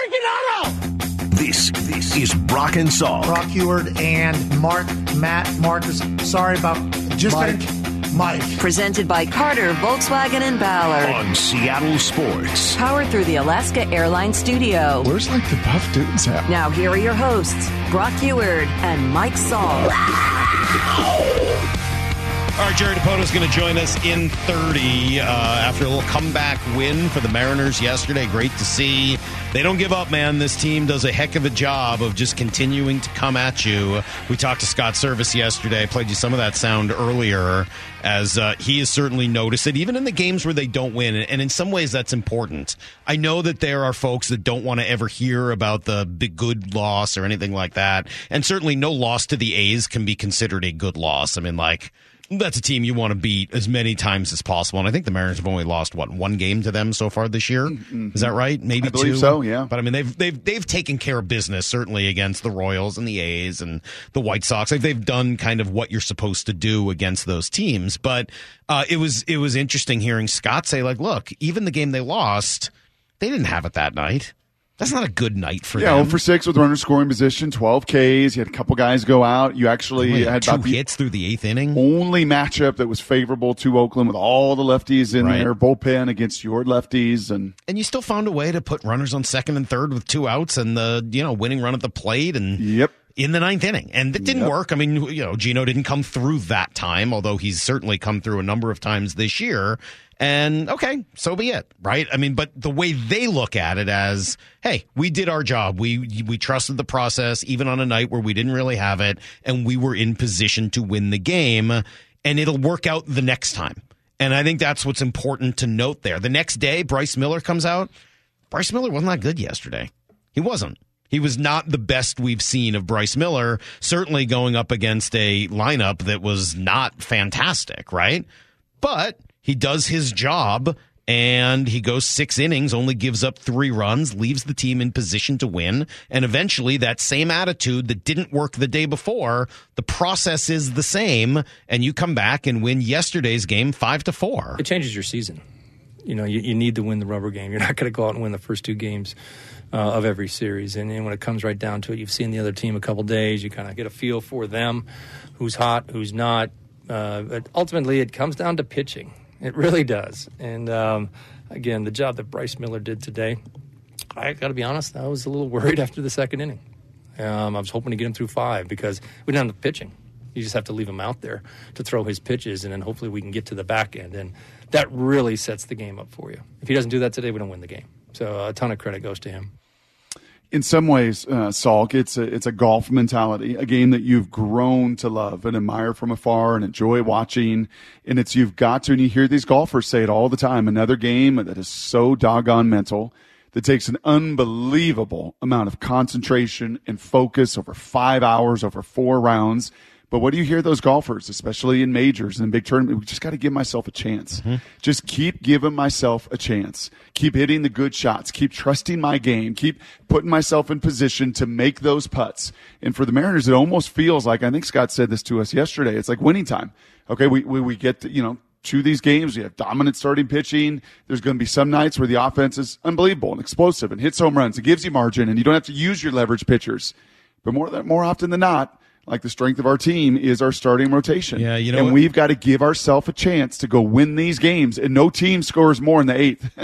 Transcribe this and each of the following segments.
freaking auto! This is Brock and Salk. Brock Heward and Marcus. Sorry about just Mike. Presented by Carter, Volkswagen, and Ballard. On Seattle Sports. Powered through the Alaska Airlines studio. Where's like the buff dudes at? Now here are your hosts, Brock Heward and Mike Salk. All right, Jerry Dipoto is going to join us in 30 after a little comeback win for the Mariners yesterday. Great to see. They don't give up, man. This team does a heck of a job of just continuing to come at you. We talked to Scott Servais yesterday. I played you some of that sound earlier, as he has certainly noticed it, even in the games where they don't win. And in some ways, that's important. I know that there are folks that don't want to ever hear about the big good loss or anything like that. And certainly no loss to the A's can be considered a good loss. I mean, like, that's a team you want to beat as many times as possible. And I think the Mariners have only lost, one game to them so far this year? Mm-hmm. Is that right? Maybe two? I believe so, yeah. But, I mean, they've taken care of business, certainly, against the Royals and the A's and the White Sox. Like, they've done kind of what you're supposed to do against those teams. But it was interesting hearing Scott say, like, look, even the game they lost, they didn't have it that night. That's not a good night for them. Yeah, 0-for-6 with runners scoring position, 12 Ks. You had a couple guys go out. You actually had two hits through the eighth inning. Only matchup that was favorable to Oakland with all the lefties in their bullpen against your lefties. And you still found a way to put runners on second and third with two outs and the winning run at the plate and in the ninth inning. And it didn't work. I mean, Gino didn't come through that time, although he's certainly come through a number of times this year. And, okay, so be it, right? I mean, but the way they look at it as, hey, we did our job. We trusted the process, even on a night where we didn't really have it, and we were in position to win the game, and it'll work out the next time. And I think that's what's important to note there. The next day, Bryce Miller comes out. Bryce Miller wasn't that good yesterday. He wasn't. He was not the best we've seen of Bryce Miller, certainly going up against a lineup that was not fantastic, right? But he does his job, and he goes six innings, only gives up three runs, leaves the team in position to win, and eventually that same attitude that didn't work the day before, the process is the same, and you come back and win yesterday's game 5-4. It changes your season. You need to win the rubber game. You're not going to go out and win the first two games of every series. And when it comes right down to it, you've seen the other team a couple days. You kind of get a feel for them, who's hot, who's not. But ultimately, it comes down to pitching. It really does. And, again, the job that Bryce Miller did today, I got to be honest, I was a little worried after the second inning. I was hoping to get him through five because we didn't have the pitching. You just have to leave him out there to throw his pitches, and then hopefully we can get to the back end. And that really sets the game up for you. If he doesn't do that today, we don't win the game. So a ton of credit goes to him. In some ways, Salk, it's a golf mentality, a game that you've grown to love and admire from afar and enjoy watching. And you hear these golfers say it all the time, another game that is so doggone mental that takes an unbelievable amount of concentration and focus over 5 hours, over four rounds. But what do you hear those golfers, especially in majors and big tournaments? We just got to give myself a chance. Mm-hmm. Just keep giving myself a chance. Keep hitting the good shots. Keep trusting my game. Keep putting myself in position to make those putts. And for the Mariners, it almost feels like, I think Scott said this to us yesterday, it's like winning time. Okay, we get to, to these games. You have dominant starting pitching. There's going to be some nights where the offense is unbelievable and explosive and hits home runs. It gives you margin, and you don't have to use your leverage pitchers. But more often than not, like, the strength of our team is our starting rotation. Yeah, and we've got to give ourselves a chance to go win these games. And no team scores more in the eighth.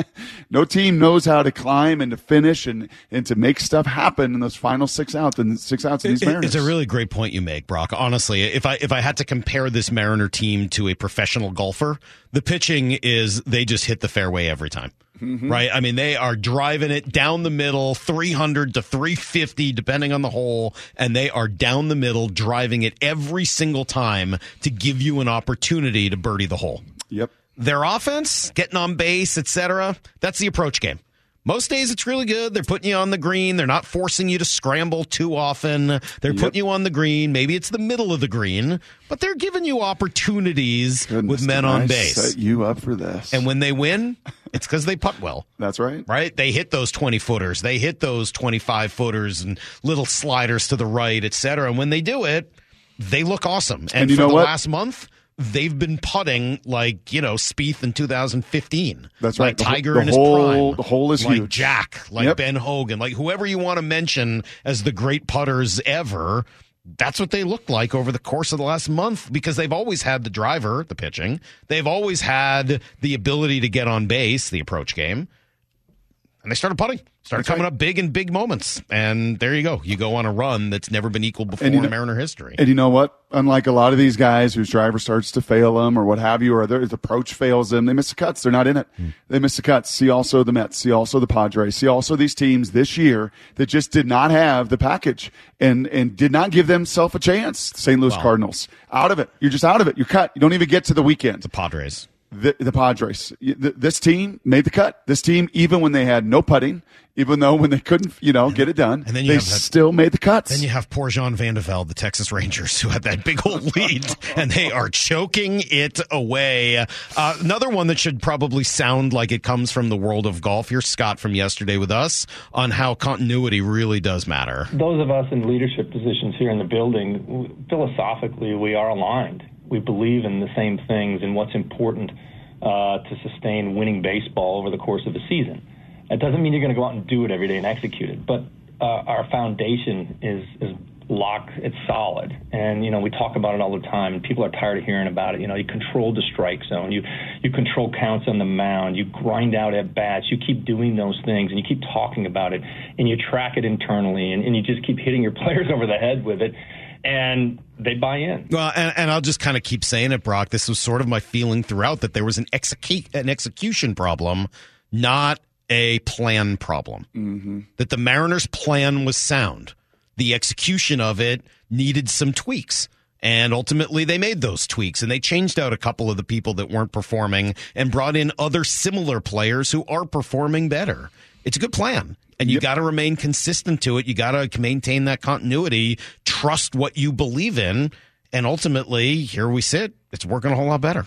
No team knows how to climb and to finish and to make stuff happen in those final six outs in these Mariners. It's a really great point you make, Brock. Honestly, if I had to compare this Mariner team to a professional golfer, the pitching is they just hit the fairway every time. Mm-hmm. Right? I mean, they are driving it down the middle, 300 to 350, depending on the hole, and they are down the middle, driving it every single time to give you an opportunity to birdie the hole. Yep. Their offense, getting on base, etc., that's the approach game. Most days it's really good. They're putting you on the green. They're not forcing you to scramble too often. They're putting you on the green. Maybe it's the middle of the green, but they're giving you opportunities with men on base. Set you up for this. And when they win, it's because they putt well. That's right. Right? They hit those 20-footers. They hit those 25-footers and little sliders to the right, et cetera. And when they do it, they look awesome. And for the last month, they've been putting like, you know, Spieth in 2015. That's right. Like Tiger in his prime. The hole is huge. Like Jack, like Ben Hogan, like whoever you want to mention as the great putters ever. That's what they look like over the course of the last month, because they've always had the driver, the pitching. They've always had the ability to get on base, the approach game. And they started putting, coming up big in big moments. And there you go. You go on a run that's never been equaled before in Mariner history. And you know what? Unlike a lot of these guys whose driver starts to fail them or what have you, or their approach fails them, they miss the cuts. They're not in it. They miss the cuts. See also the Mets. See also the Padres. See also these teams this year that just did not have the package and did not give themselves a chance. The St. Louis Cardinals. Out of it. You're just out of it. You're cut. You don't even get to the weekend. The Padres. The Padres. This team made the cut. This team, even when they had no putting, even though when they couldn't, get it done, and then they still made the cuts. Then you have poor John Vandeveld, the Texas Rangers, who had that big old lead, and they are choking it away. Another one that should probably sound like it comes from the world of golf. Here's Scott from yesterday with us on how continuity really does matter. Those of us in leadership positions here in the building, philosophically, we are aligned. We believe in the same things and what's important to sustain winning baseball over the course of a season. That doesn't mean you're going to go out and do it every day and execute it, but our foundation is locked. It's solid, and we talk about it all the time. People are tired of hearing about it. You control the strike zone. You control counts on the mound. You grind out at bats. You keep doing those things, and you keep talking about it, and you track it internally, and you just keep hitting your players over the head with it. And they buy in. Well, and I'll just kind of keep saying it, Brock. This was sort of my feeling throughout, that there was an execution problem, not a plan problem. Mm-hmm. That the Mariners' plan was sound. The execution of it needed some tweaks. And ultimately, they made those tweaks, and they changed out a couple of the people that weren't performing and brought in other similar players who are performing better. It's a good plan. And you got to remain consistent to it. You got to maintain that continuity, trust what you believe in, and ultimately, here we sit. It's working a whole lot better.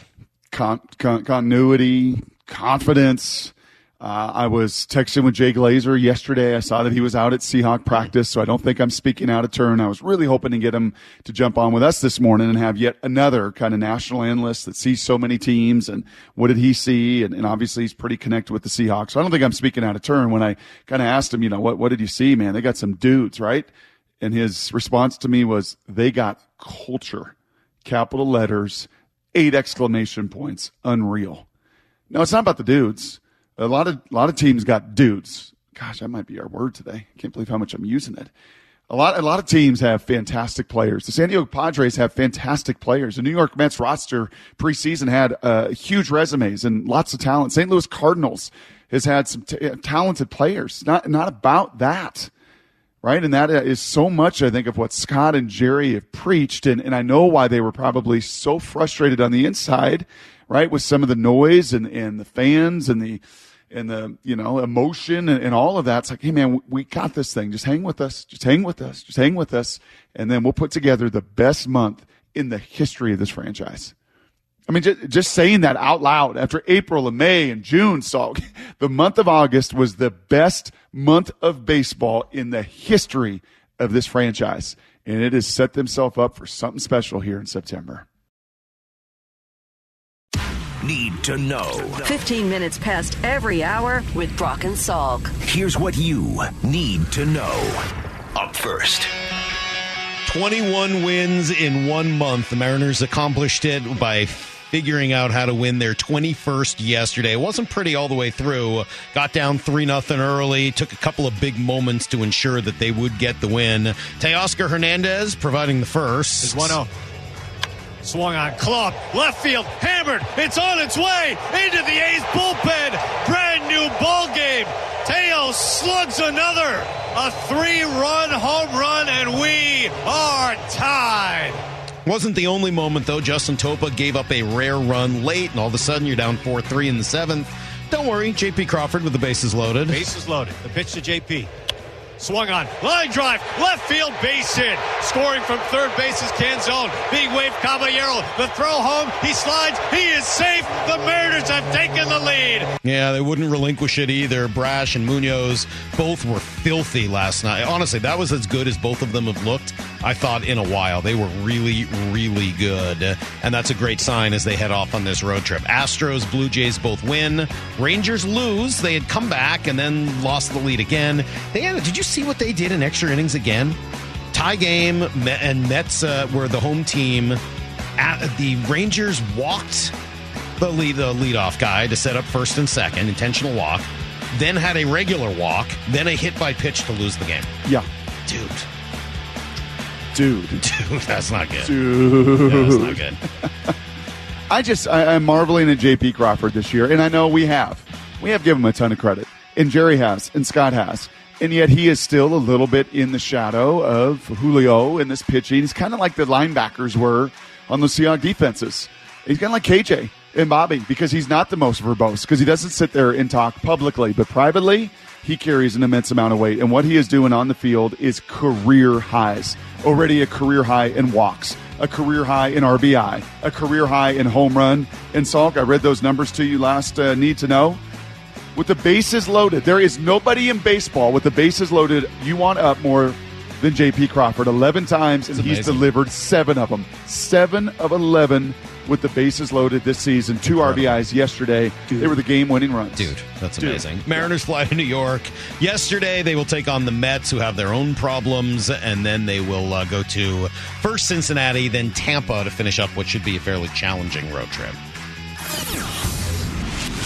Continuity, confidence. I was texting with Jay Glazer yesterday. I saw that he was out at Seahawk practice, so I don't think I'm speaking out of turn. I was really hoping to get him to jump on with us this morning and have yet another kind of national analyst that sees so many teams and what did he see. And obviously he's pretty connected with the Seahawks. So I don't think I'm speaking out of turn when I kind of asked him, what did you see, man? They got some dudes, right? And his response to me was, they got culture, capital letters, 8 exclamation points, unreal. No, it's not about the dudes. A lot of teams got dudes. Gosh, that might be our word today. I can't believe how much I'm using it. A lot of teams have fantastic players. The San Diego Padres have fantastic players. The New York Mets roster preseason had huge resumes and lots of talent. St. Louis Cardinals has had some talented players. Not about that, right? And that is so much, I think, of what Scott and Jerry have preached. And I know why they were probably so frustrated on the inside, right, with some of the noise and the fans and the emotion and all of that. It's like, hey, man, we got this thing. Just hang with us. Just hang with us. Just hang with us. And then we'll put together the best month in the history of this franchise. I mean, just saying that out loud after April and May and June. So the month of August was the best month of baseball in the history of this franchise. And it has set themselves up for something special here in September. Need to know. 15 minutes past every hour with Brock and Salk. Here's what you need to know. Up first. 21 wins in 1 month. The Mariners accomplished it by figuring out how to win their 21st yesterday. It wasn't pretty all the way through. Got down 3-0 early. Took a couple of big moments to ensure that they would get the win. Teoscar Hernandez providing the first. It's 1-0. Swung on, club, left field, hammered. It's on its way into the A's bullpen. Brand new ball game. Teo slugs another. A 3-run home run, and we are tied. Wasn't the only moment, though. Justin Topa gave up a rare run late, and all of a sudden you're down 4-3 in the seventh. Don't worry, J.P. Crawford with the bases loaded. Bases loaded. The pitch to J.P. Swung on, line drive, left field, base hit. Scoring from third base is Canzone. Big wave, Caballero. The throw home, he slides, he is safe. The Mariners have taken the lead. Yeah, they wouldn't relinquish it either. Brash and Munoz both were filthy last night. Honestly, that was as good as both of them have looked I thought, in a while. They were really, really good, and that's a great sign as they head off on this road trip. Astros, Blue Jays both win. Rangers lose. They had come back and then lost the lead again. Did you see what they did in extra innings again? Tie game, and Mets were the home team. The Rangers walked the leadoff guy to set up first and second, intentional walk, then had a regular walk, then a hit by pitch to lose the game. Yeah. Dude, that's not good. Yeah, that's not good. I'm marveling at J.P. Crawford this year, and I know we have given him a ton of credit, and Jerry has, and Scott has, and yet he is still a little bit in the shadow of Julio in this pitching. He's kind of like the linebackers were on the Seahawks defenses. He's kind of like KJ and Bobby, because he's not the most verbose, because he doesn't sit there and talk publicly, but privately, he carries an immense amount of weight, and what he is doing on the field is career highs. Already a career high in walks, a career high in RBI, a career high in home run. And Salk, I read those numbers to you last Need to Know. With the bases loaded, there is nobody in baseball with the bases loaded you want up more than J.P. Crawford. 11 times, and he's delivered 7 of them. 7 of 11 with the bases loaded this season. 2 RBIs yesterday. Dude. They were the game-winning runs. Dude, that's amazing. Dude. Mariners fly to New York. Yesterday, they will take on the Mets, who have their own problems, and then they will go to first Cincinnati, then Tampa to finish up what should be a fairly challenging road trip.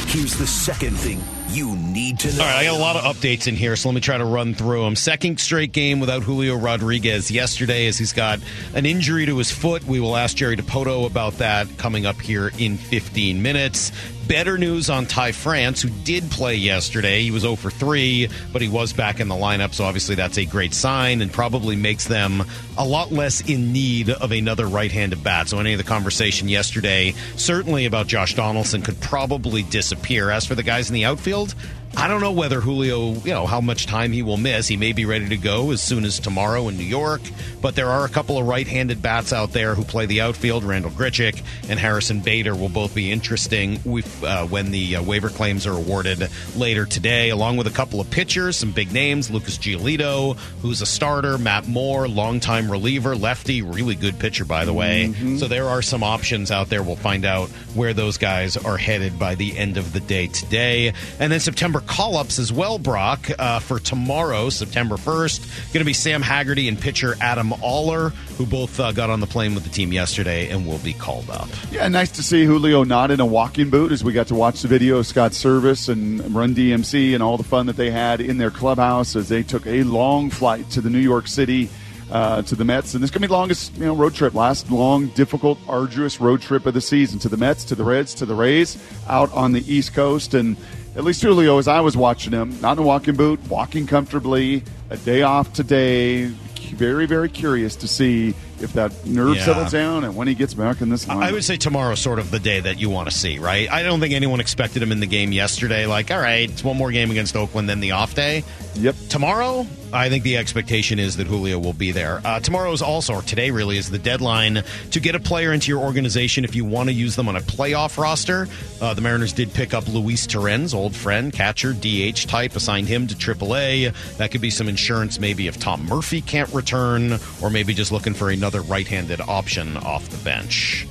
Here's the second thing you need to know. All right, I got a lot of updates in here, so let me try to run through them. Second straight game without Julio Rodriguez yesterday, as he's got an injury to his foot. We will ask Jerry Dipoto about that coming up here in 15 minutes. Better news on Ty France, who did play yesterday. He was 0 for 3, but he was back in the lineup, so obviously that's a great sign and probably makes them a lot less in need of another right-handed bat. So any of the conversation yesterday, certainly about Josh Donaldson, could probably disappear. As for the guys in the outfield, I don't know whether Julio, how much time he will miss. He may be ready to go as soon as tomorrow in New York, but there are a couple of right-handed bats out there who play the outfield. Randall Grichuk and Harrison Bader will both be interesting when the waiver claims are awarded later today, along with a couple of pitchers, some big names, Lucas Giolito, who's a starter, Matt Moore, longtime reliever, lefty, really good pitcher, by the way. Mm-hmm. So there are some options out there. We'll find out where those guys are headed by the end of the day today. And then September call-ups as well, Brock, for tomorrow, September 1st. Going to be Sam Haggerty and pitcher Adam Aller, who both got on the plane with the team yesterday and will be called up. Yeah, nice to see Julio not in a walking boot, as we got to watch the video of Scott Servais and Run DMC and all the fun that they had in their clubhouse as they took a long flight to the New York City to the Mets. And it's going to be the longest road trip, last long, difficult, arduous road trip of the season, to the Mets, to the Reds, to the Rays, out on the East Coast. And at least Julio, as I was watching him, not in a walking boot, walking comfortably, a day off today. Very, very curious to see if that nerve settles down and when he gets back in this lineup. I would say tomorrow's sort of the day that you want to see, right? I don't think anyone expected him in the game yesterday. Like, all right, it's one more game against Oakland, then the off day. Yep. Tomorrow, I think the expectation is that Julio will be there. Today is the deadline to get a player into your organization if you want to use them on a playoff roster. The Mariners did pick up Luis Torrens, old friend, catcher, DH type, assigned him to AAA. That could be some insurance maybe if Tom Murphy can't return, or maybe just looking for another right-handed option off the bench.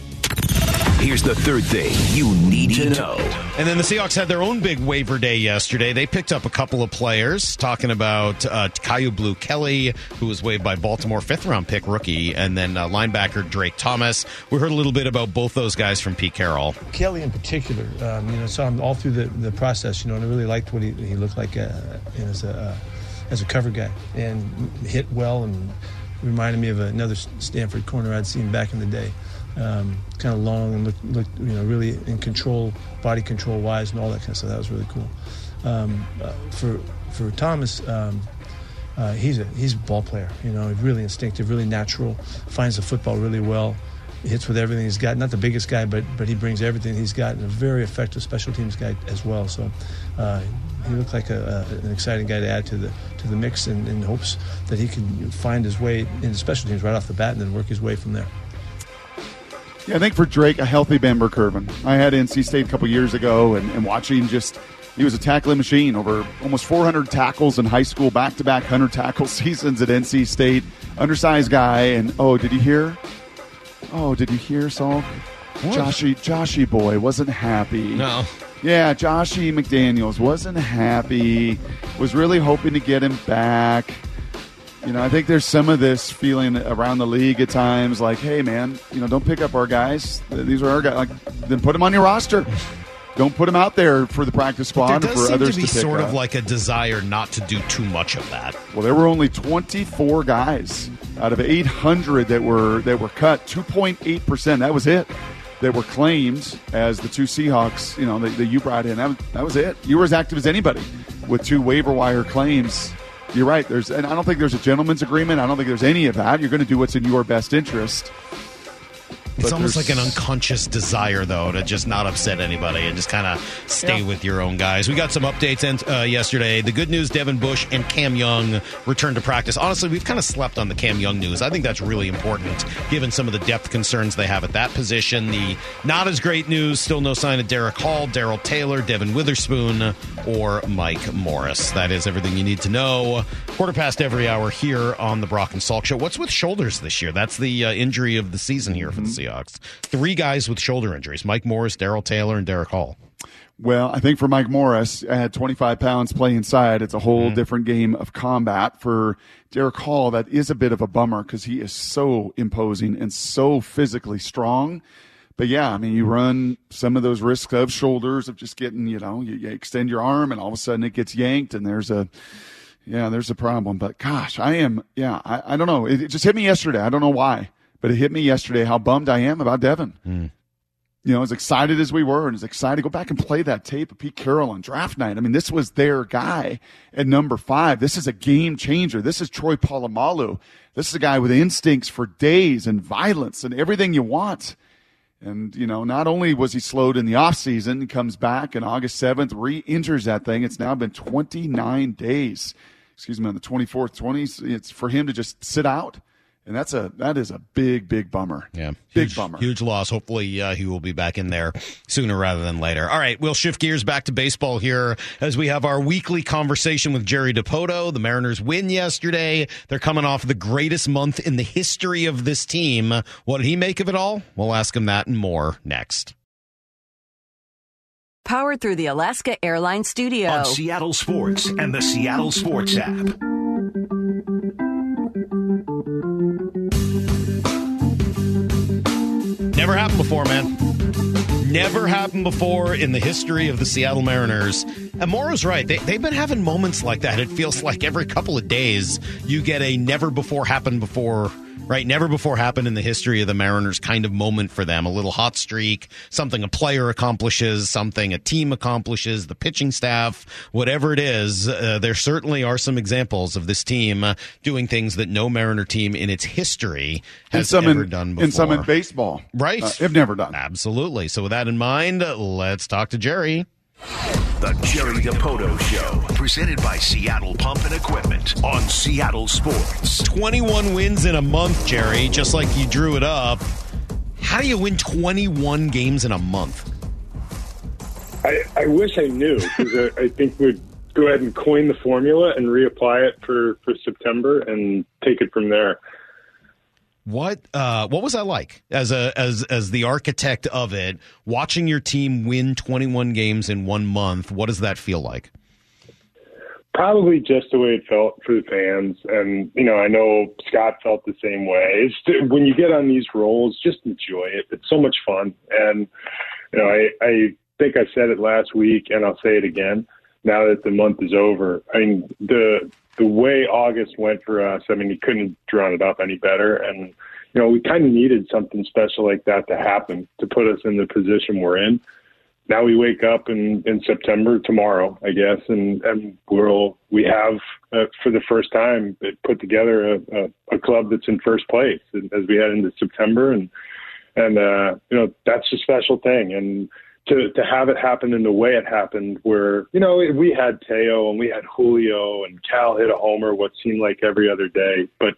Here's the third thing you need to know. And then the Seahawks had their own big waiver day yesterday. They picked up a couple of players, talking about Caillou Blue Kelly, who was waived by Baltimore, fifth-round pick rookie, and then linebacker Drake Thomas. We heard a little bit about both those guys from Pete Carroll. Kelly in particular, saw him all through the process, and I really liked what he looked like as a cover guy, and hit well, and reminded me of another Stanford corner I'd seen back in the day. Kind of long and looked really in control, body control wise, and all that kind of stuff. That was really cool. For Thomas, he's a ball player. Really instinctive, really natural. Finds the football really well. Hits with everything he's got. Not the biggest guy, but he brings everything he's got, and a very effective special teams guy as well. So he looked like an exciting guy to add to the mix, in hopes that he can find his way in special teams right off the bat and then work his way from there. Yeah, I think for Drake, a healthy Bamber Curvin. I had NC State a couple years ago, and watching he was a tackling machine, over almost 400 tackles in high school, back-to-back 100 tackle seasons at NC State. undersized guy. And, did you hear, Salk? Joshy boy wasn't happy. No. Yeah, Joshy McDaniel wasn't happy. Was really hoping to get him back. You know, I think there's some of this feeling around the league at times, like, hey, man, you know, don't pick up our guys. These are our guys. Like, then put them on your roster. Don't put them out there for the practice squad or for others to pick up. There does seem to be sort of like a desire not to do too much of that. Well, there were only 24 guys out of 800 that were cut. 2.8%. That was it. That were claimed as the two Seahawks, you know, that you brought in. That was it. You were as active as anybody with two waiver wire claims. You're right. And I don't think there's a gentleman's agreement. I don't think there's any of that. You're going to do what's in your best interest. It's almost like an unconscious desire, though, to just not upset anybody and just kind of stay with your own guys. We got some updates yesterday. The good news, Devin Bush and Cam Young returned to practice. Honestly, we've kind of slept on the Cam Young news. I think that's really important, given some of the depth concerns they have at that position. The not as great news, still no sign of Derek Hall, Daryl Taylor, Devin Witherspoon, or Mike Morris. That is everything you need to know. 1:15 every hour here on the Brock and Salk Show. What's with shoulders this year? That's the injury of the season here for the season. Three guys with shoulder injuries: Mike Morris, Daryl Taylor, and Derek Hall. Well, I think for Mike Morris, at 25 pounds, play inside, it's a whole different game of combat. For Derek Hall, that is a bit of a bummer because he is so imposing and so physically strong. But yeah, I mean, you run some of those risks of shoulders of just getting, you know, you extend your arm and all of a sudden it gets yanked and there's a problem. But gosh, I don't know. It just hit me yesterday. I don't know why. But it hit me yesterday how bummed I am about Devin. You know, as excited as we were and as excited to go back and play that tape of Pete Carroll on draft night. I mean, this was their guy at number 5. This is a game changer. This is Troy Polamalu. This is a guy with instincts for days and violence and everything you want. And, you know, not only was he slowed in the offseason, comes back on August 7th, re-injures that thing. It's now been 29 days. Excuse me, on the 24th, 20th. It's for him to just sit out. And that is a big, big bummer. Yeah. Big bummer. Huge loss. Hopefully he will be back in there sooner rather than later. All right, we'll shift gears back to baseball here as we have our weekly conversation with Jerry dipoto. The Mariners win yesterday. They're coming off the greatest month in the history of this team. What did he make of it all? We'll ask him that and more next. Powered through the Alaska Airlines Studio. On Seattle Sports and the Seattle Sports app. Never happened before, man. Never happened before in the history of the Seattle Mariners. And Morrow's right. They've been having moments like that. It feels like every couple of days you get a never before happened in the history of the Mariners kind of moment for them. A little hot streak, something a player accomplishes, something a team accomplishes, the pitching staff, whatever it is. There certainly are some examples of this team doing things that no Mariner team in its history has ever done before. And some in baseball. Right. They've never done. Absolutely. So with that in mind, let's talk to Jerry. The Jerry dipoto Show, presented by Seattle Pump and Equipment on Seattle Sports. 21 wins in a month, Jerry, just like you drew it up. How do you win 21 games in a month? I wish I knew, because I think we'd go ahead and coin the formula and reapply it for September and take it from there. What was that like as the architect of it, watching your team win 21 games in 1 month? What does that feel like? Probably just the way it felt for the fans. And, you know, I know Scott felt the same way. When you get on these rolls, just enjoy it. It's so much fun. And, you know, I think I said it last week and I'll say it again now that the month is over. I mean, the way August went for us, I mean, you couldn't have drawn it up any better. And, you know, we kind of needed something special like that to happen to put us in the position we're in. Now we wake up in September, tomorrow, I guess, and we have for the first time put together a club that's in first place as we head into September. And you know, that's a special thing. And to have it happen in the way it happened, where, you know, we had Teo and we had Julio and Cal hit a homer what seemed like every other day, but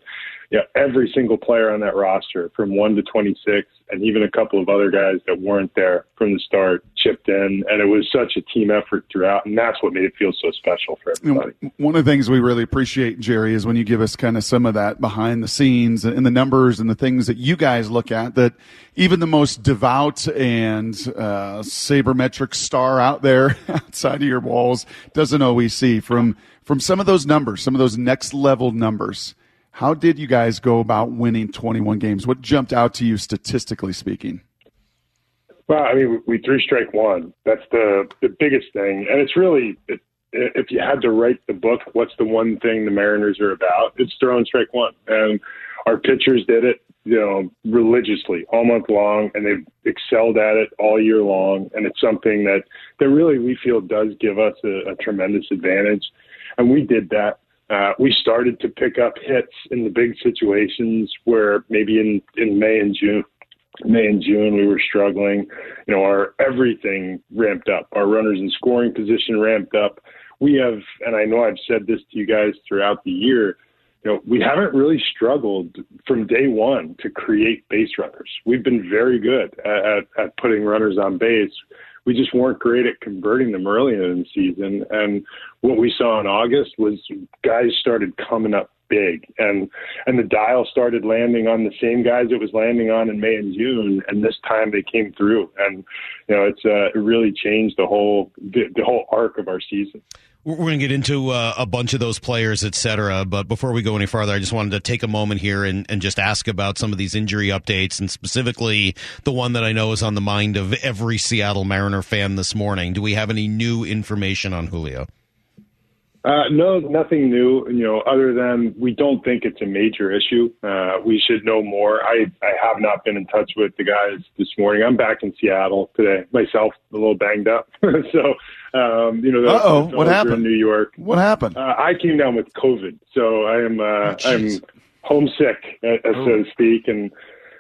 you know, every single player on that roster from 1 to 26 and even a couple of other guys that weren't there from the start chipped in. And it was such a team effort throughout. And that's what made it feel so special for everybody. One of the things we really appreciate, Jerry, is when you give us kind of some of that behind the scenes and the numbers and the things that you guys look at that even the most devout and sabermetric star out there outside of your walls doesn't always see from some of those numbers, some of those next level numbers. How did you guys go about winning 21 games? What jumped out to you statistically speaking? Well, I mean, we threw strike one. That's the biggest thing. And it's really, if you had to write the book, what's the one thing the Mariners are about? It's throwing strike one. And our pitchers did it, you know, religiously all month long, and they've excelled at it all year long. And it's something that really we feel does give us a tremendous advantage. And we did that. We started to pick up hits in the big situations where maybe in May and June we were struggling. You know, our everything ramped up. Our runners in scoring position ramped up. We have, and I know I've said this to you guys throughout the year, you know, we haven't really struggled from day one to create base runners. We've been very good at putting runners on base. We just weren't great at converting them early in the season. And what we saw in August was guys started coming up big, and the dial started landing on the same guys it was landing on in May and June. And this time they came through, and, you know, it really changed the whole arc of our season. We're going to get into a bunch of those players, et cetera. But before we go any farther, I just wanted to take a moment here and just ask about some of these injury updates, and specifically the one that I know is on the mind of every Seattle Mariner fan this morning. Do we have any new information on Julio? No, nothing new, you know, other than we don't think it's a major issue. We should know more. I have not been in touch with the guys this morning. I'm back in Seattle today. Myself, a little banged up. So, you know, what happened in New York? What happened? I came down with COVID. So I am, I'm homesick, so to speak. And,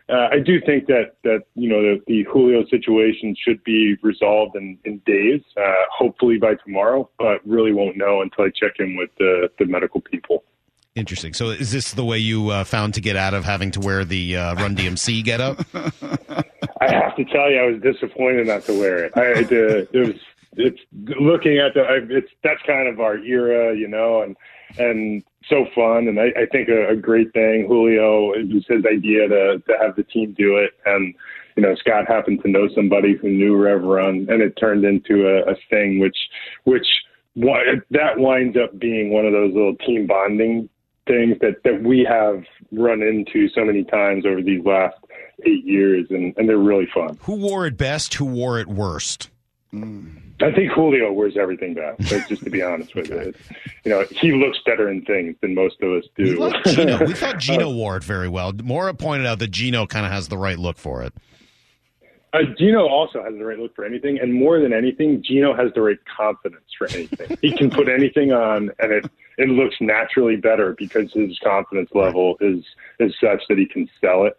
I do think that you know, the Julio situation should be resolved in days, hopefully by tomorrow, but really won't know until I check in with the medical people. Interesting. So is this the way you found to get out of having to wear the Run DMC getup? I have to tell you, I was disappointed not to wear it. It's looking at that's kind of our era, you know, and so fun. And I think a great thing, Julio, it was his idea to have the team do it. And, you know, Scott happened to know somebody who knew Rev Run, and it turned into a thing, which that winds up being one of those little team bonding things that we have run into so many times over these last 8 years. And they're really fun. Who wore it best? Who wore it worst? I think Julio wears everything back, but just to be honest with it, you know, he looks better in things than most of us do. We thought Gino wore it very well. Maura pointed out that Gino kind of has the right look for it. Gino also has the right look for anything, and more than anything, Gino has the right confidence for anything. He can put anything on, and it looks naturally better because his confidence level is such that he can sell it.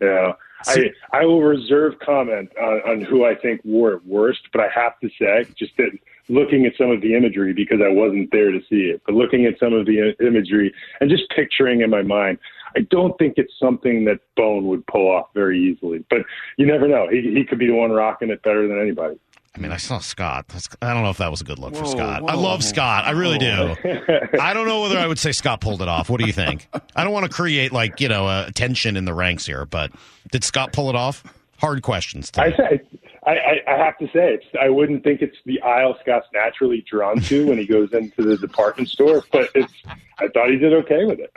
Yeah, you know, I will reserve comment on who I think wore it worst, but I have to say, just that looking at some of the imagery, because I wasn't there to see it, but looking at some of the imagery and just picturing in my mind, I don't think it's something that Bone would pull off very easily. But you never know; he could be the one rocking it better than anybody. I mean, I saw Scott. I don't know if that was a good look for Scott. I love Scott. I really do. I don't know whether I would say Scott pulled it off. What do you think? I don't want to create, like, you know, a tension in the ranks here, but did Scott pull it off? Hard questions. I have to say, I wouldn't think it's the aisle Scott's naturally drawn to when he goes into the department store, but I thought he did okay with it.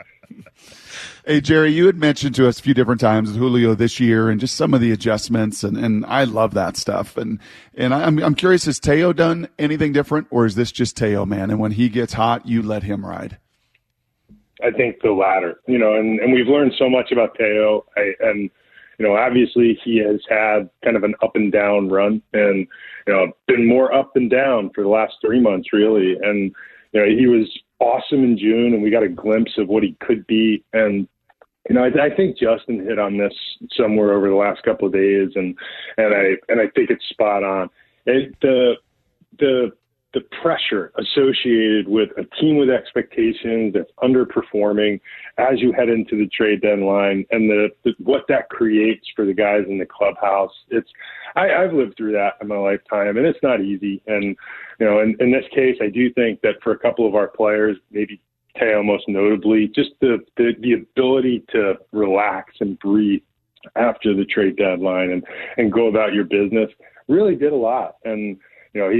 Hey, Jerry, you had mentioned to us a few different times Julio this year and just some of the adjustments, and I love that stuff. And I'm curious, has Teo done anything different, or is this just Teo, man, and when he gets hot, you let him ride? I think the latter. You know, and we've learned so much about Teo, and you know, obviously he has had kind of an up and down run, and, you know, been more up and down for the last 3 months, really. And, you know, he was awesome in June, and we got a glimpse of what he could be. And, you know, I think Justin hit on this somewhere over the last couple of days, and I think it's spot on. The the pressure associated with a team with expectations that's underperforming as you head into the trade deadline and what that creates for the guys in the clubhouse. I've lived through that in my lifetime, and it's not easy. And, you know, in this case, I do think that for a couple of our players, maybe Teo most notably, just the ability to relax and breathe after the trade deadline and go about your business really did a lot. And, you know,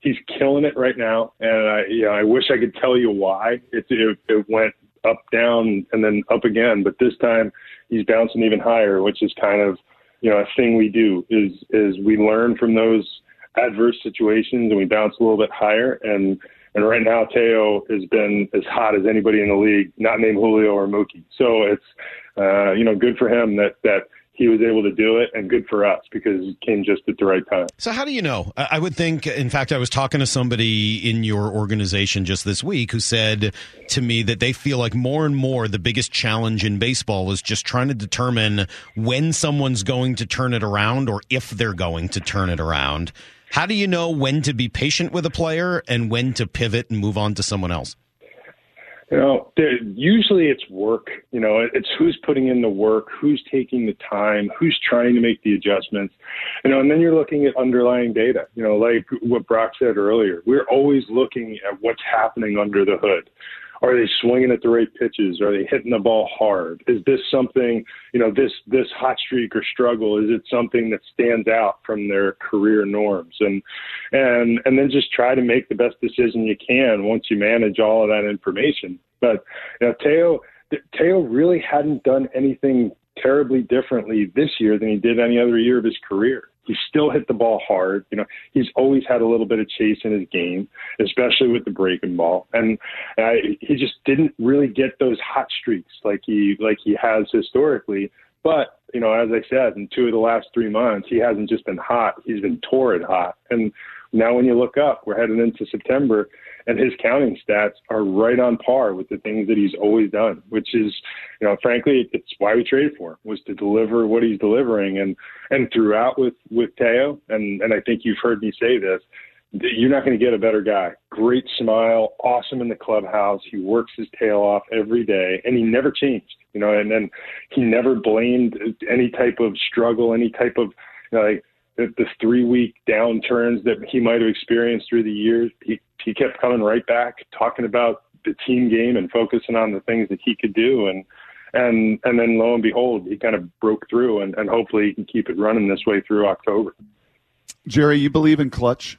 he's killing it right now, and I wish I could tell you why. It went up, down, and then up again, but this time he's bouncing even higher, which is kind of, you know, a thing we do is we learn from those adverse situations and we bounce a little bit higher. And right now Teo has been as hot as anybody in the league, not named Julio or Mookie. So it's you know, good for him that he was able to do it, and good for us because it came just at the right time. So how do you know? I would think, in fact, I was talking to somebody in your organization just this week who said to me that they feel like more and more the biggest challenge in baseball is just trying to determine when someone's going to turn it around or if they're going to turn it around. How do you know when to be patient with a player and when to pivot and move on to someone else? You know, usually it's work. You know, it's who's putting in the work, who's taking the time, who's trying to make the adjustments. You know, and then you're looking at underlying data. You know, like what Brock said earlier, we're always looking at what's happening under the hood. Are they swinging at the right pitches? Are they hitting the ball hard? Is this something, you know, this hot streak or struggle, is it something that stands out from their career norms? And then just try to make the best decision you can once you manage all of that information. But, you know, Teo really hadn't done anything terribly differently this year than he did any other year of his career. He still hit the ball hard. You know, he's always had a little bit of chase in his game, especially with the breaking ball. And he just didn't really get those hot streaks like he has historically. But, you know, as I said, in 2 of the last 3 months, he hasn't just been hot. He's been torrid hot. And now when you look up, we're heading into September, and his counting stats are right on par with the things that he's always done, which is, you know, frankly, it's why we traded for him, was to deliver what he's delivering. And throughout with Teo, and I think you've heard me say this, you're not going to get a better guy. Great smile, awesome in the clubhouse. He works his tail off every day, and he never changed, you know, and then he never blamed any type of struggle, any type of, you know, like, the 3-week downturns that he might have experienced through the years. He kept coming right back, talking about the team game and focusing on the things that he could do. And then lo and behold, he kind of broke through, and hopefully he can keep it running this way through October. Jerry, you believe in clutch?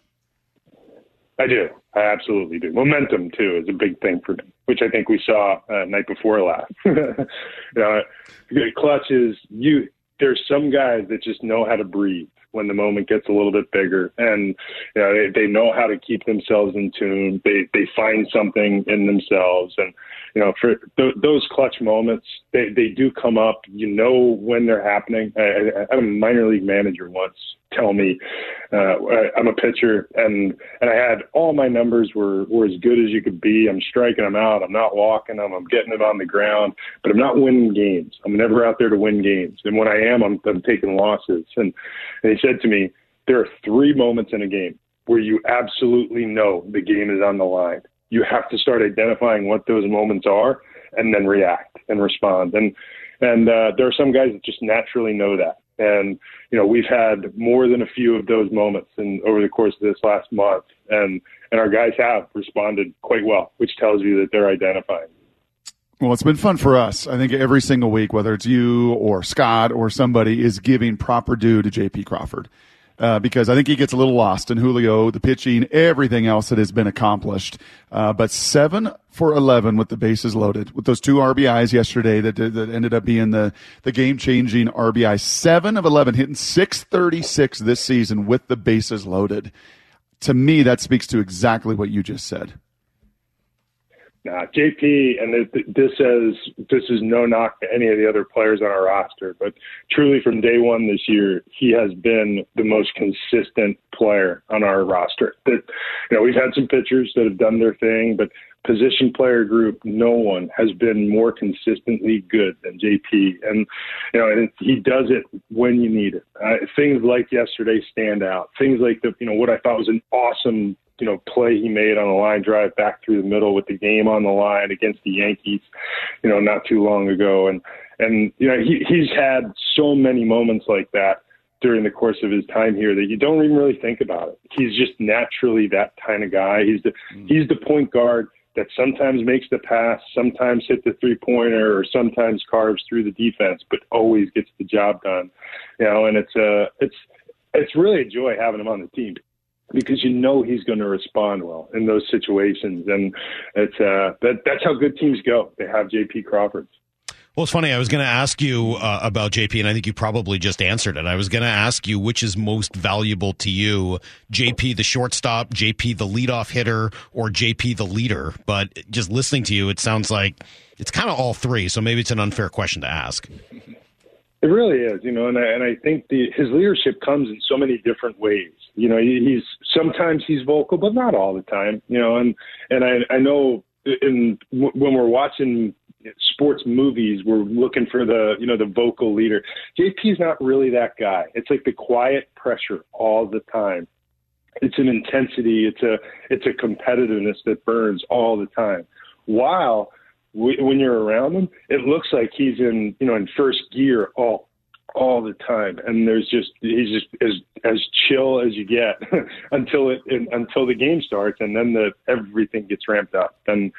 I do. I absolutely do. Momentum, too, is a big thing for me, which I think we saw night before last. Clutch is there's some guys that just know how to breathe when the moment gets a little bit bigger, and you know, they know how to keep themselves in tune. They find something in themselves, and you know, for those clutch moments, they do come up. You know when they're happening. I had a minor league manager once tell me, I'm a pitcher, and I had all my numbers were as good as you could be. I'm striking them out. I'm not walking them. I'm getting it on the ground, but I'm not winning games. I'm never out there to win games. And when I am, I'm taking losses. And he said to me, there are 3 moments in a game where you absolutely know the game is on the line. You have to start identifying what those moments are and then react and respond. And there are some guys that just naturally know that. And, you know, we've had more than a few of those moments over the course of this last month. And our guys have responded quite well, which tells you that they're identifying. Well, it's been fun for us. I think every single week, whether it's you or Scott or somebody, is giving proper due to J.P. Crawford. Because I think he gets a little lost in Julio, the pitching, everything else that has been accomplished. But 7 for 11 with the bases loaded, with those 2 RBIs yesterday that ended up being the game-changing RBI. 7 of 11, hitting .636 this season with the bases loaded. To me, that speaks to exactly what you just said. JP, and this is no knock to any of the other players on our roster, but truly from day one this year, he has been the most consistent player on our roster. That, you know, we've had some pitchers that have done their thing, but position player group, no one has been more consistently good than JP. And, you know, and he does it when you need it. Things like yesterday stand out. Things like what I thought was an awesome you know, play he made on a line drive back through the middle with the game on the line against the Yankees, you know, not too long ago. And you know, he's had so many moments like that during the course of his time here that you don't even really think about it. He's just naturally that kind of guy. He's the point guard that sometimes makes the pass, sometimes hit the three-pointer, or sometimes carves through the defense, but always gets the job done. You know, and it's really a joy having him on the team, because you know he's going to respond well in those situations. And that's how good teams go. They have J.P. Crawford. Well, it's funny. I was going to ask you about J.P., and I think you probably just answered it. I was going to ask you which is most valuable to you, J.P. the shortstop, J.P. the leadoff hitter, or J.P. the leader. But just listening to you, it sounds like it's kind of all three, so maybe it's an unfair question to ask. It really is, you know, and I think his leadership comes in so many different ways. You know, he's sometimes vocal, but not all the time. You know, and I know when we're watching sports movies, we're looking for the vocal leader. JP's not really that guy. It's like the quiet pressure all the time. It's an intensity. It's a competitiveness that burns all the time. While when you're around him, it looks like he's in first gear all the time, and he's just as chill as you get until the game starts, and then everything gets ramped up. And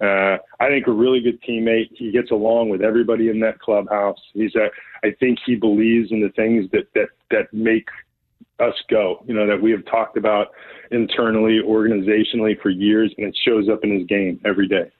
I think a really good teammate. He gets along with everybody in that clubhouse. I think he believes in the things that make us go. You know, that we have talked about internally, organizationally for years, and it shows up in his game every day.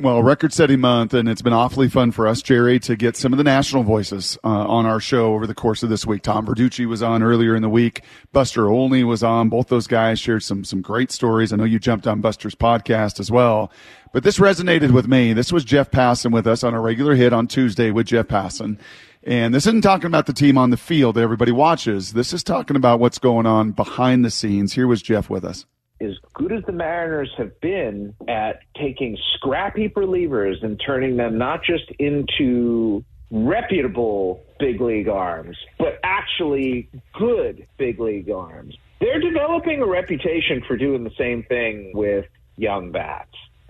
Well, record-setting month, and it's been awfully fun for us, Jerry, to get some of the national voices on our show over the course of this week. Tom Verducci was on earlier in the week. Buster Olney was on. Both those guys shared some great stories. I know you jumped on Buster's podcast as well. But this resonated with me. This was Jeff Passan with us on a regular hit on Tuesday with Jeff Passan. And this isn't talking about the team on the field that everybody watches. This is talking about what's going on behind the scenes. Here was Jeff with us. As good as the Mariners have been at taking scrappy relievers and turning them not just into reputable big league arms, but actually good big league arms, they're developing a reputation for doing the same thing with young bats.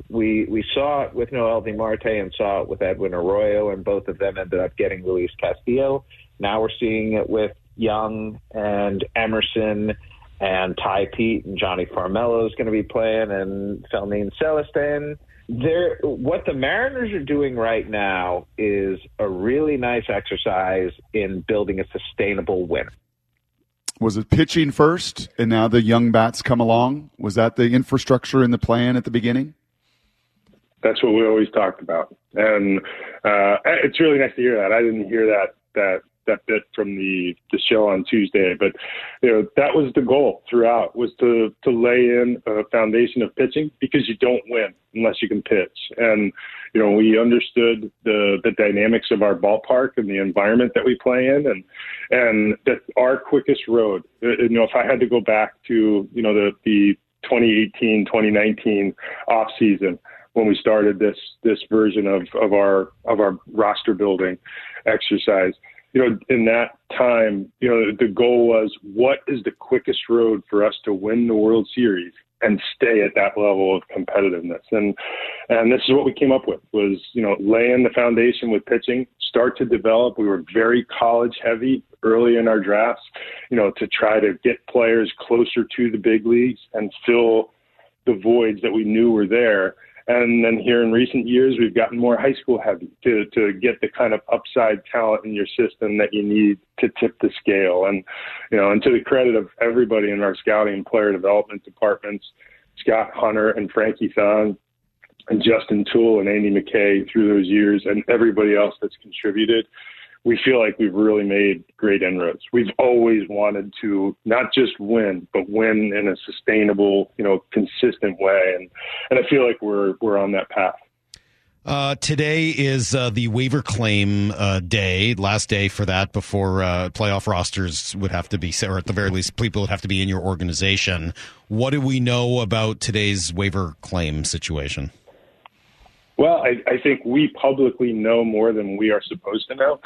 We saw it with Noel V. Marte and saw it with Edwin Arroyo, and both of them ended up getting Luis Castillo. Now we're seeing it with Young and Emerson and Ty Pete, and Johnny Farmelo is going to be playing, and Felmin Celestin. What the Mariners are doing right now is a really nice exercise in building a sustainable winner. Was it pitching first, and now the young bats come along? Was that the infrastructure in the plan at the beginning? That's what we always talked about. And it's really nice to hear that. I didn't hear that bit from the show on Tuesday, but you know, that was the goal throughout, was to lay in a foundation of pitching, because you don't win unless you can pitch. And you know, we understood the dynamics of our ballpark and the environment that we play in, and that our quickest road, you know, if I had to go back to, you know, the 2018, 2019 off season, when we started this version of our roster building exercise, you know, in that time, you know, the goal was, what is the quickest road for us to win the World Series and stay at that level of competitiveness? And this is what we came up with, was, you know, laying the foundation with pitching, start to develop. We were very college heavy early in our drafts, you know, to try to get players closer to the big leagues and fill the voids that we knew were there. And then here in recent years, we've gotten more high school heavy to get the kind of upside talent in your system that you need to tip the scale. And, you know, and to the credit of everybody in our scouting and player development departments, Scott Hunter and Frankie Thon and Justin Toole and Andy McKay through those years, and everybody else that's contributed, we feel like we've really made great inroads. We've always wanted to not just win, but win in a sustainable, you know, consistent way. And I feel like we're on that path. Today is the waiver claim day, last day for that before playoff rosters would have to be set, or at the very least, people would have to be in your organization. What do we know about today's waiver claim situation? Well, I think we publicly know more than we are supposed to know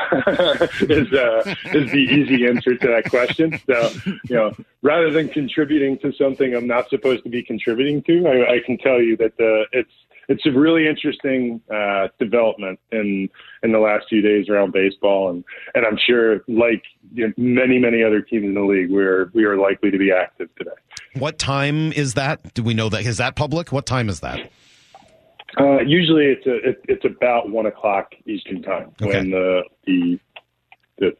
is the easy answer to that question. So, you know, rather than contributing to something I'm not supposed to be contributing to, I can tell you that it's a really interesting development in the last few days around baseball, and I'm sure, like, you know, many other teams in the league, we are likely to be active today. What time is that? Do we know that? Is that public? What time is that? Usually it's about 1 o'clock Eastern time when the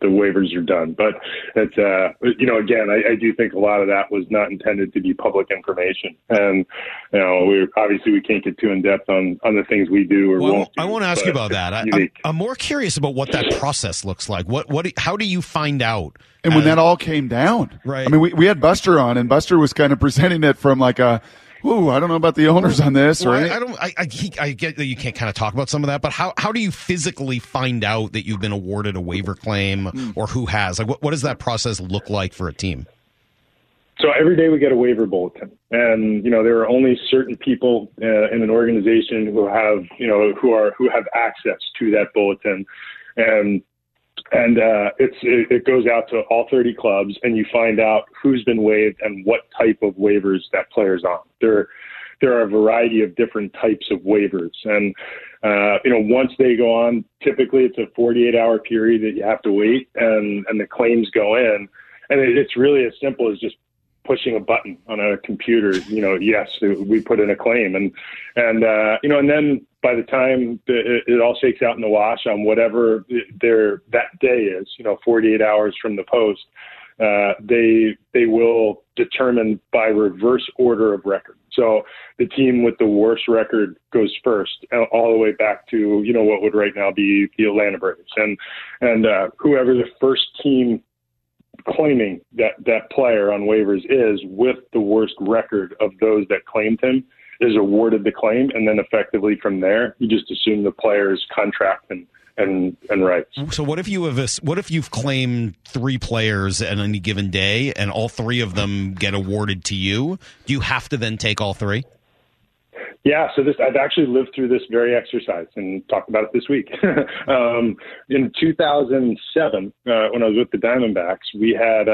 waivers are done. But it's you know, again, I do think a lot of that was not intended to be public information, and you know, we can't get too in depth on the things we do or won't do. I want to ask you about that. I'm more curious about what that process looks like. How do you find out? And when that all came down, right? I mean, we had Buster on, and Buster was kind of presenting it from like a, ooh, I don't know about the owners on this, right? I get that you can't kind of talk about some of that, but how do you physically find out that you've been awarded a waiver claim or who has? Like, what does that process look like for a team? So every day we get a waiver bulletin, and you know, there are only certain people in an organization who have, you know, who have access to that bulletin, and it goes out to all 30 clubs, and you find out who's been waived and what type of waivers that player's on. There are a variety of different types of waivers, and you know, once they go on, typically it's a 48-hour period that you have to wait, and the claims go in, and it's really as simple as just pushing a button on a computer. You know, yes, we put in a claim, and you know, and then by the time it all shakes out in the wash on whatever that day is, you know, 48 hours from the post, they will determine by reverse order of record. So the team with the worst record goes first, all the way back to, you know, what would right now be the Atlanta Braves, and whoever the first team claiming that player on waivers is with the worst record of those that claimed him is awarded the claim, and then effectively from there, you just assume the player's contract and rights. So what if you've claimed 3 players at any given day, and all 3 of them get awarded to you? Do you have to then take all 3? Yeah, so I've actually lived through this very exercise and talked about it this week. In 2007, when I was with the Diamondbacks, we had,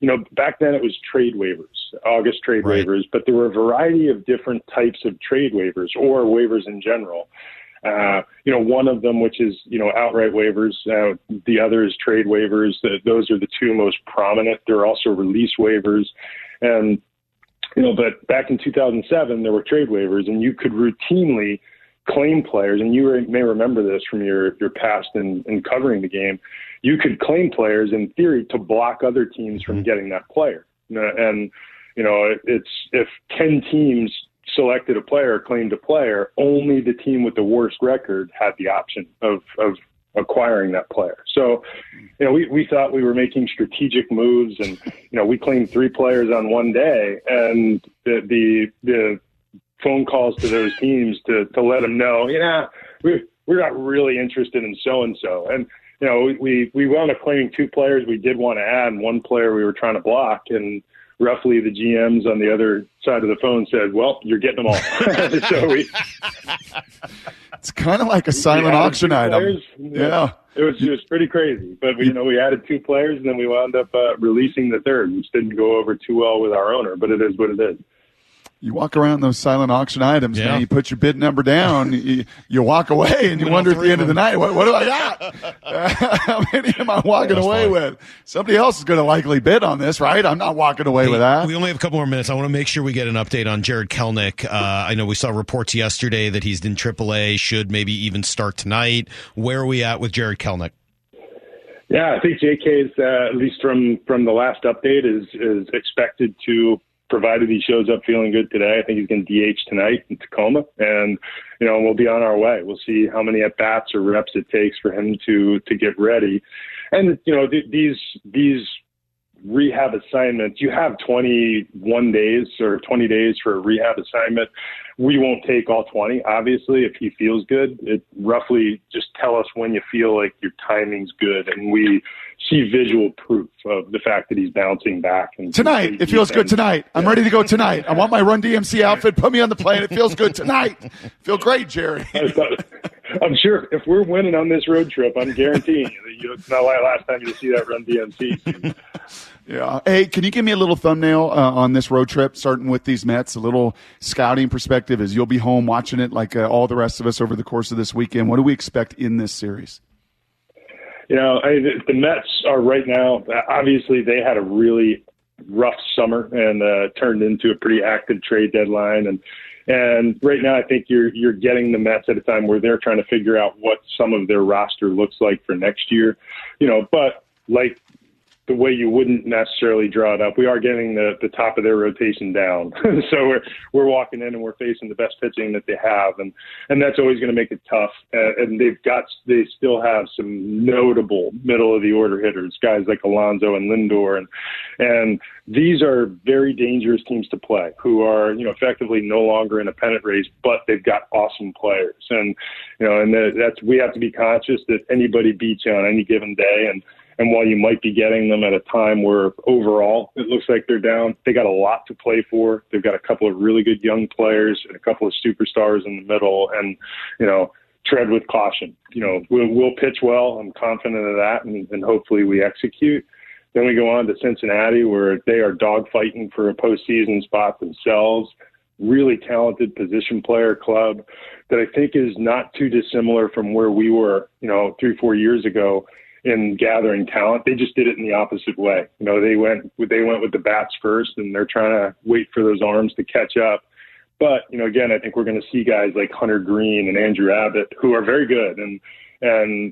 you know, back then it was trade waivers, August trade waivers, but there were a variety of different types of trade waivers or waivers in general. You know, one of them, which is, you know, outright waivers. The other is trade waivers. Those are the 2 most prominent. There are also release waivers. And you know, but back in 2007, there were trade waivers, and you could routinely claim players, and you may remember this from your past in covering the game. You could claim players, in theory, to block other teams from getting that player. And, you know, it's if 10 teams selected a player, claimed a player, only the team with the worst record had the option of acquiring that player. So, you know, we thought we were making strategic moves, and, you know, we claimed 3 players on one day, and the phone calls to those teams to let them know, you know, we're not really interested in so-and-so. And, you know, we wound up claiming 2 players we did want to add and 1 player we were trying to block, and roughly the GMs on the other side of the phone said, well, you're getting them all. So it's kind of like a silent auction item. Yeah. It was pretty crazy. But, you know, we added 2 players, and then we wound up releasing the third, which didn't go over too well with our owner, but it is what it is. You walk around those silent auction items, and you put your bid number down, you walk away, and you wonder at the end of the night, what do I got? How many am I walking away with? Somebody else is going to likely bid on this, right? I'm not walking away with that. We only have a couple more minutes. I want to make sure we get an update on Jared Kelenic. I know we saw reports yesterday that he's in AAA, should maybe even start tonight. Where are we at with Jared Kelenic? Yeah, I think JK's, at least from the last update, is expected to, provided he shows up feeling good today, I think he's going to DH tonight in Tacoma, and you know, we'll be on our way. We'll see how many at bats or reps it takes for him to get ready. And you know, these rehab assignments, you have 21 days or 20 days for a rehab assignment. We won't take all 20, obviously. If he feels good, it roughly just tell us when you feel like your timing's good, and we see visual proof of the fact that he's bouncing back. And tonight, it feels good tonight. I'm ready to go tonight. I want my Run DMC outfit. Put me on the plane. It feels good tonight. Feel great, Jerry. I'm sure if we're winning on this road trip, I'm guaranteeing you it's not like last time you'll see that Run DMC. Yeah. Hey, can you give me a little thumbnail on this road trip, starting with these Mets, a little scouting perspective as you'll be home watching it like all the rest of us over the course of this weekend. What do we expect in this series? You know, the Mets are right now, obviously they had a really rough summer and turned into a pretty active trade deadline. And right now I think you're getting the Mets at a time where they're trying to figure out what some of their roster looks like for next year. You know, but like the way you wouldn't necessarily draw it up, we are getting the top of their rotation down. So we're walking in and we're facing the best pitching that they have. And that's always going to make it tough. And they still have some notable middle of the order hitters, guys like Alonso and Lindor. And these are very dangerous teams to play who are, you know, effectively no longer in a pennant race, but they've got awesome players. And, you know, and we have to be conscious that anybody beats you on any given day. And while you might be getting them at a time where overall it looks like they're down, they got a lot to play for. They've got a couple of really good young players and a couple of superstars in the middle. And, you know, tread with caution. You know, we'll pitch well. I'm confident of that. And hopefully we execute. Then we go on to Cincinnati, where they are dogfighting for a postseason spot themselves. Really talented position player club that I think is not too dissimilar from where we were, you know, 3-4 years ago. In gathering talent, they just did it in the opposite way. You know, they went with the bats first, and they're trying to wait for those arms to catch up. But, you know, again, I think we're going to see guys like Hunter Green and Andrew Abbott, who are very good, and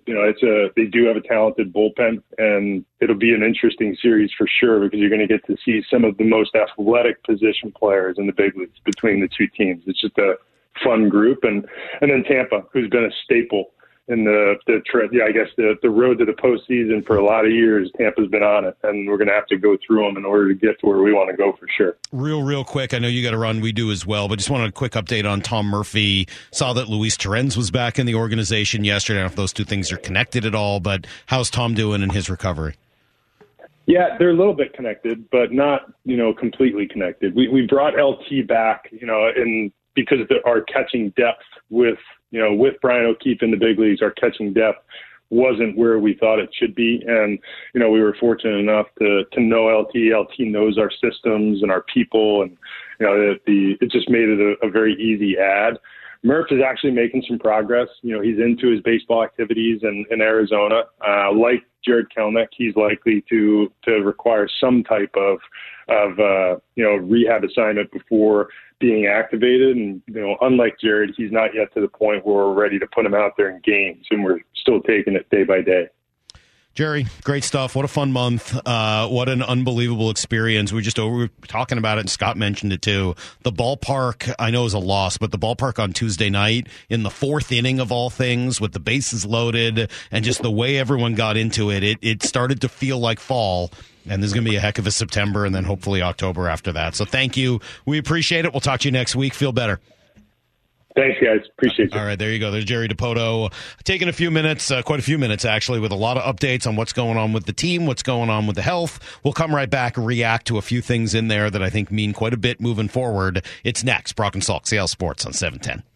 you know, they do have a talented bullpen, and it'll be an interesting series for sure because you're going to get to see some of the most athletic position players in the big leagues between the two teams. It's just a fun group, and then Tampa, who's been a staple. And the road to the postseason for a lot of years, Tampa's been on it, and we're going to have to go through them in order to get to where we want to go for sure. Real quick, I know you got to run, we do as well, but just wanted a quick update on Tom Murphy. Saw that Luis Torrens was back in the organization yesterday. I don't know if those two things are connected at all, but how's Tom doing in his recovery? Yeah, they're a little bit connected, but not, you know, completely connected. We brought LT back, you know, and because of our catching depth with Brian O'Keefe in the big leagues, our catching depth wasn't where we thought it should be. And, you know, we were fortunate enough to know LT. LT knows our systems and our people. And, you know, it just made it a very easy add. Murph is actually making some progress. You know, he's into his baseball activities in Arizona. Like Jared Kelenic, he's likely to require some type of rehab assignment before being activated. And, you know, unlike Jared, he's not yet to the point where we're ready to put him out there in games, and we're still taking it day by day. Jerry, great stuff. What a fun month. What an unbelievable experience. We were talking about it, and Scott mentioned it too. The ballpark, I know, is a loss, but the ballpark on Tuesday night in the fourth inning of all things with the bases loaded and just the way everyone got into it, it started to feel like fall, and there's going to be a heck of a September and then hopefully October after that. So thank you. We appreciate it. We'll talk to you next week. Feel better. Thanks, guys. Appreciate it. All right, there you go. There's Jerry dipoto taking quite a few minutes, actually, with a lot of updates on what's going on with the team, what's going on with the health. We'll come right back and react to a few things in there that I think mean quite a bit moving forward. It's next. Brock and Salk, CL Sports on 710.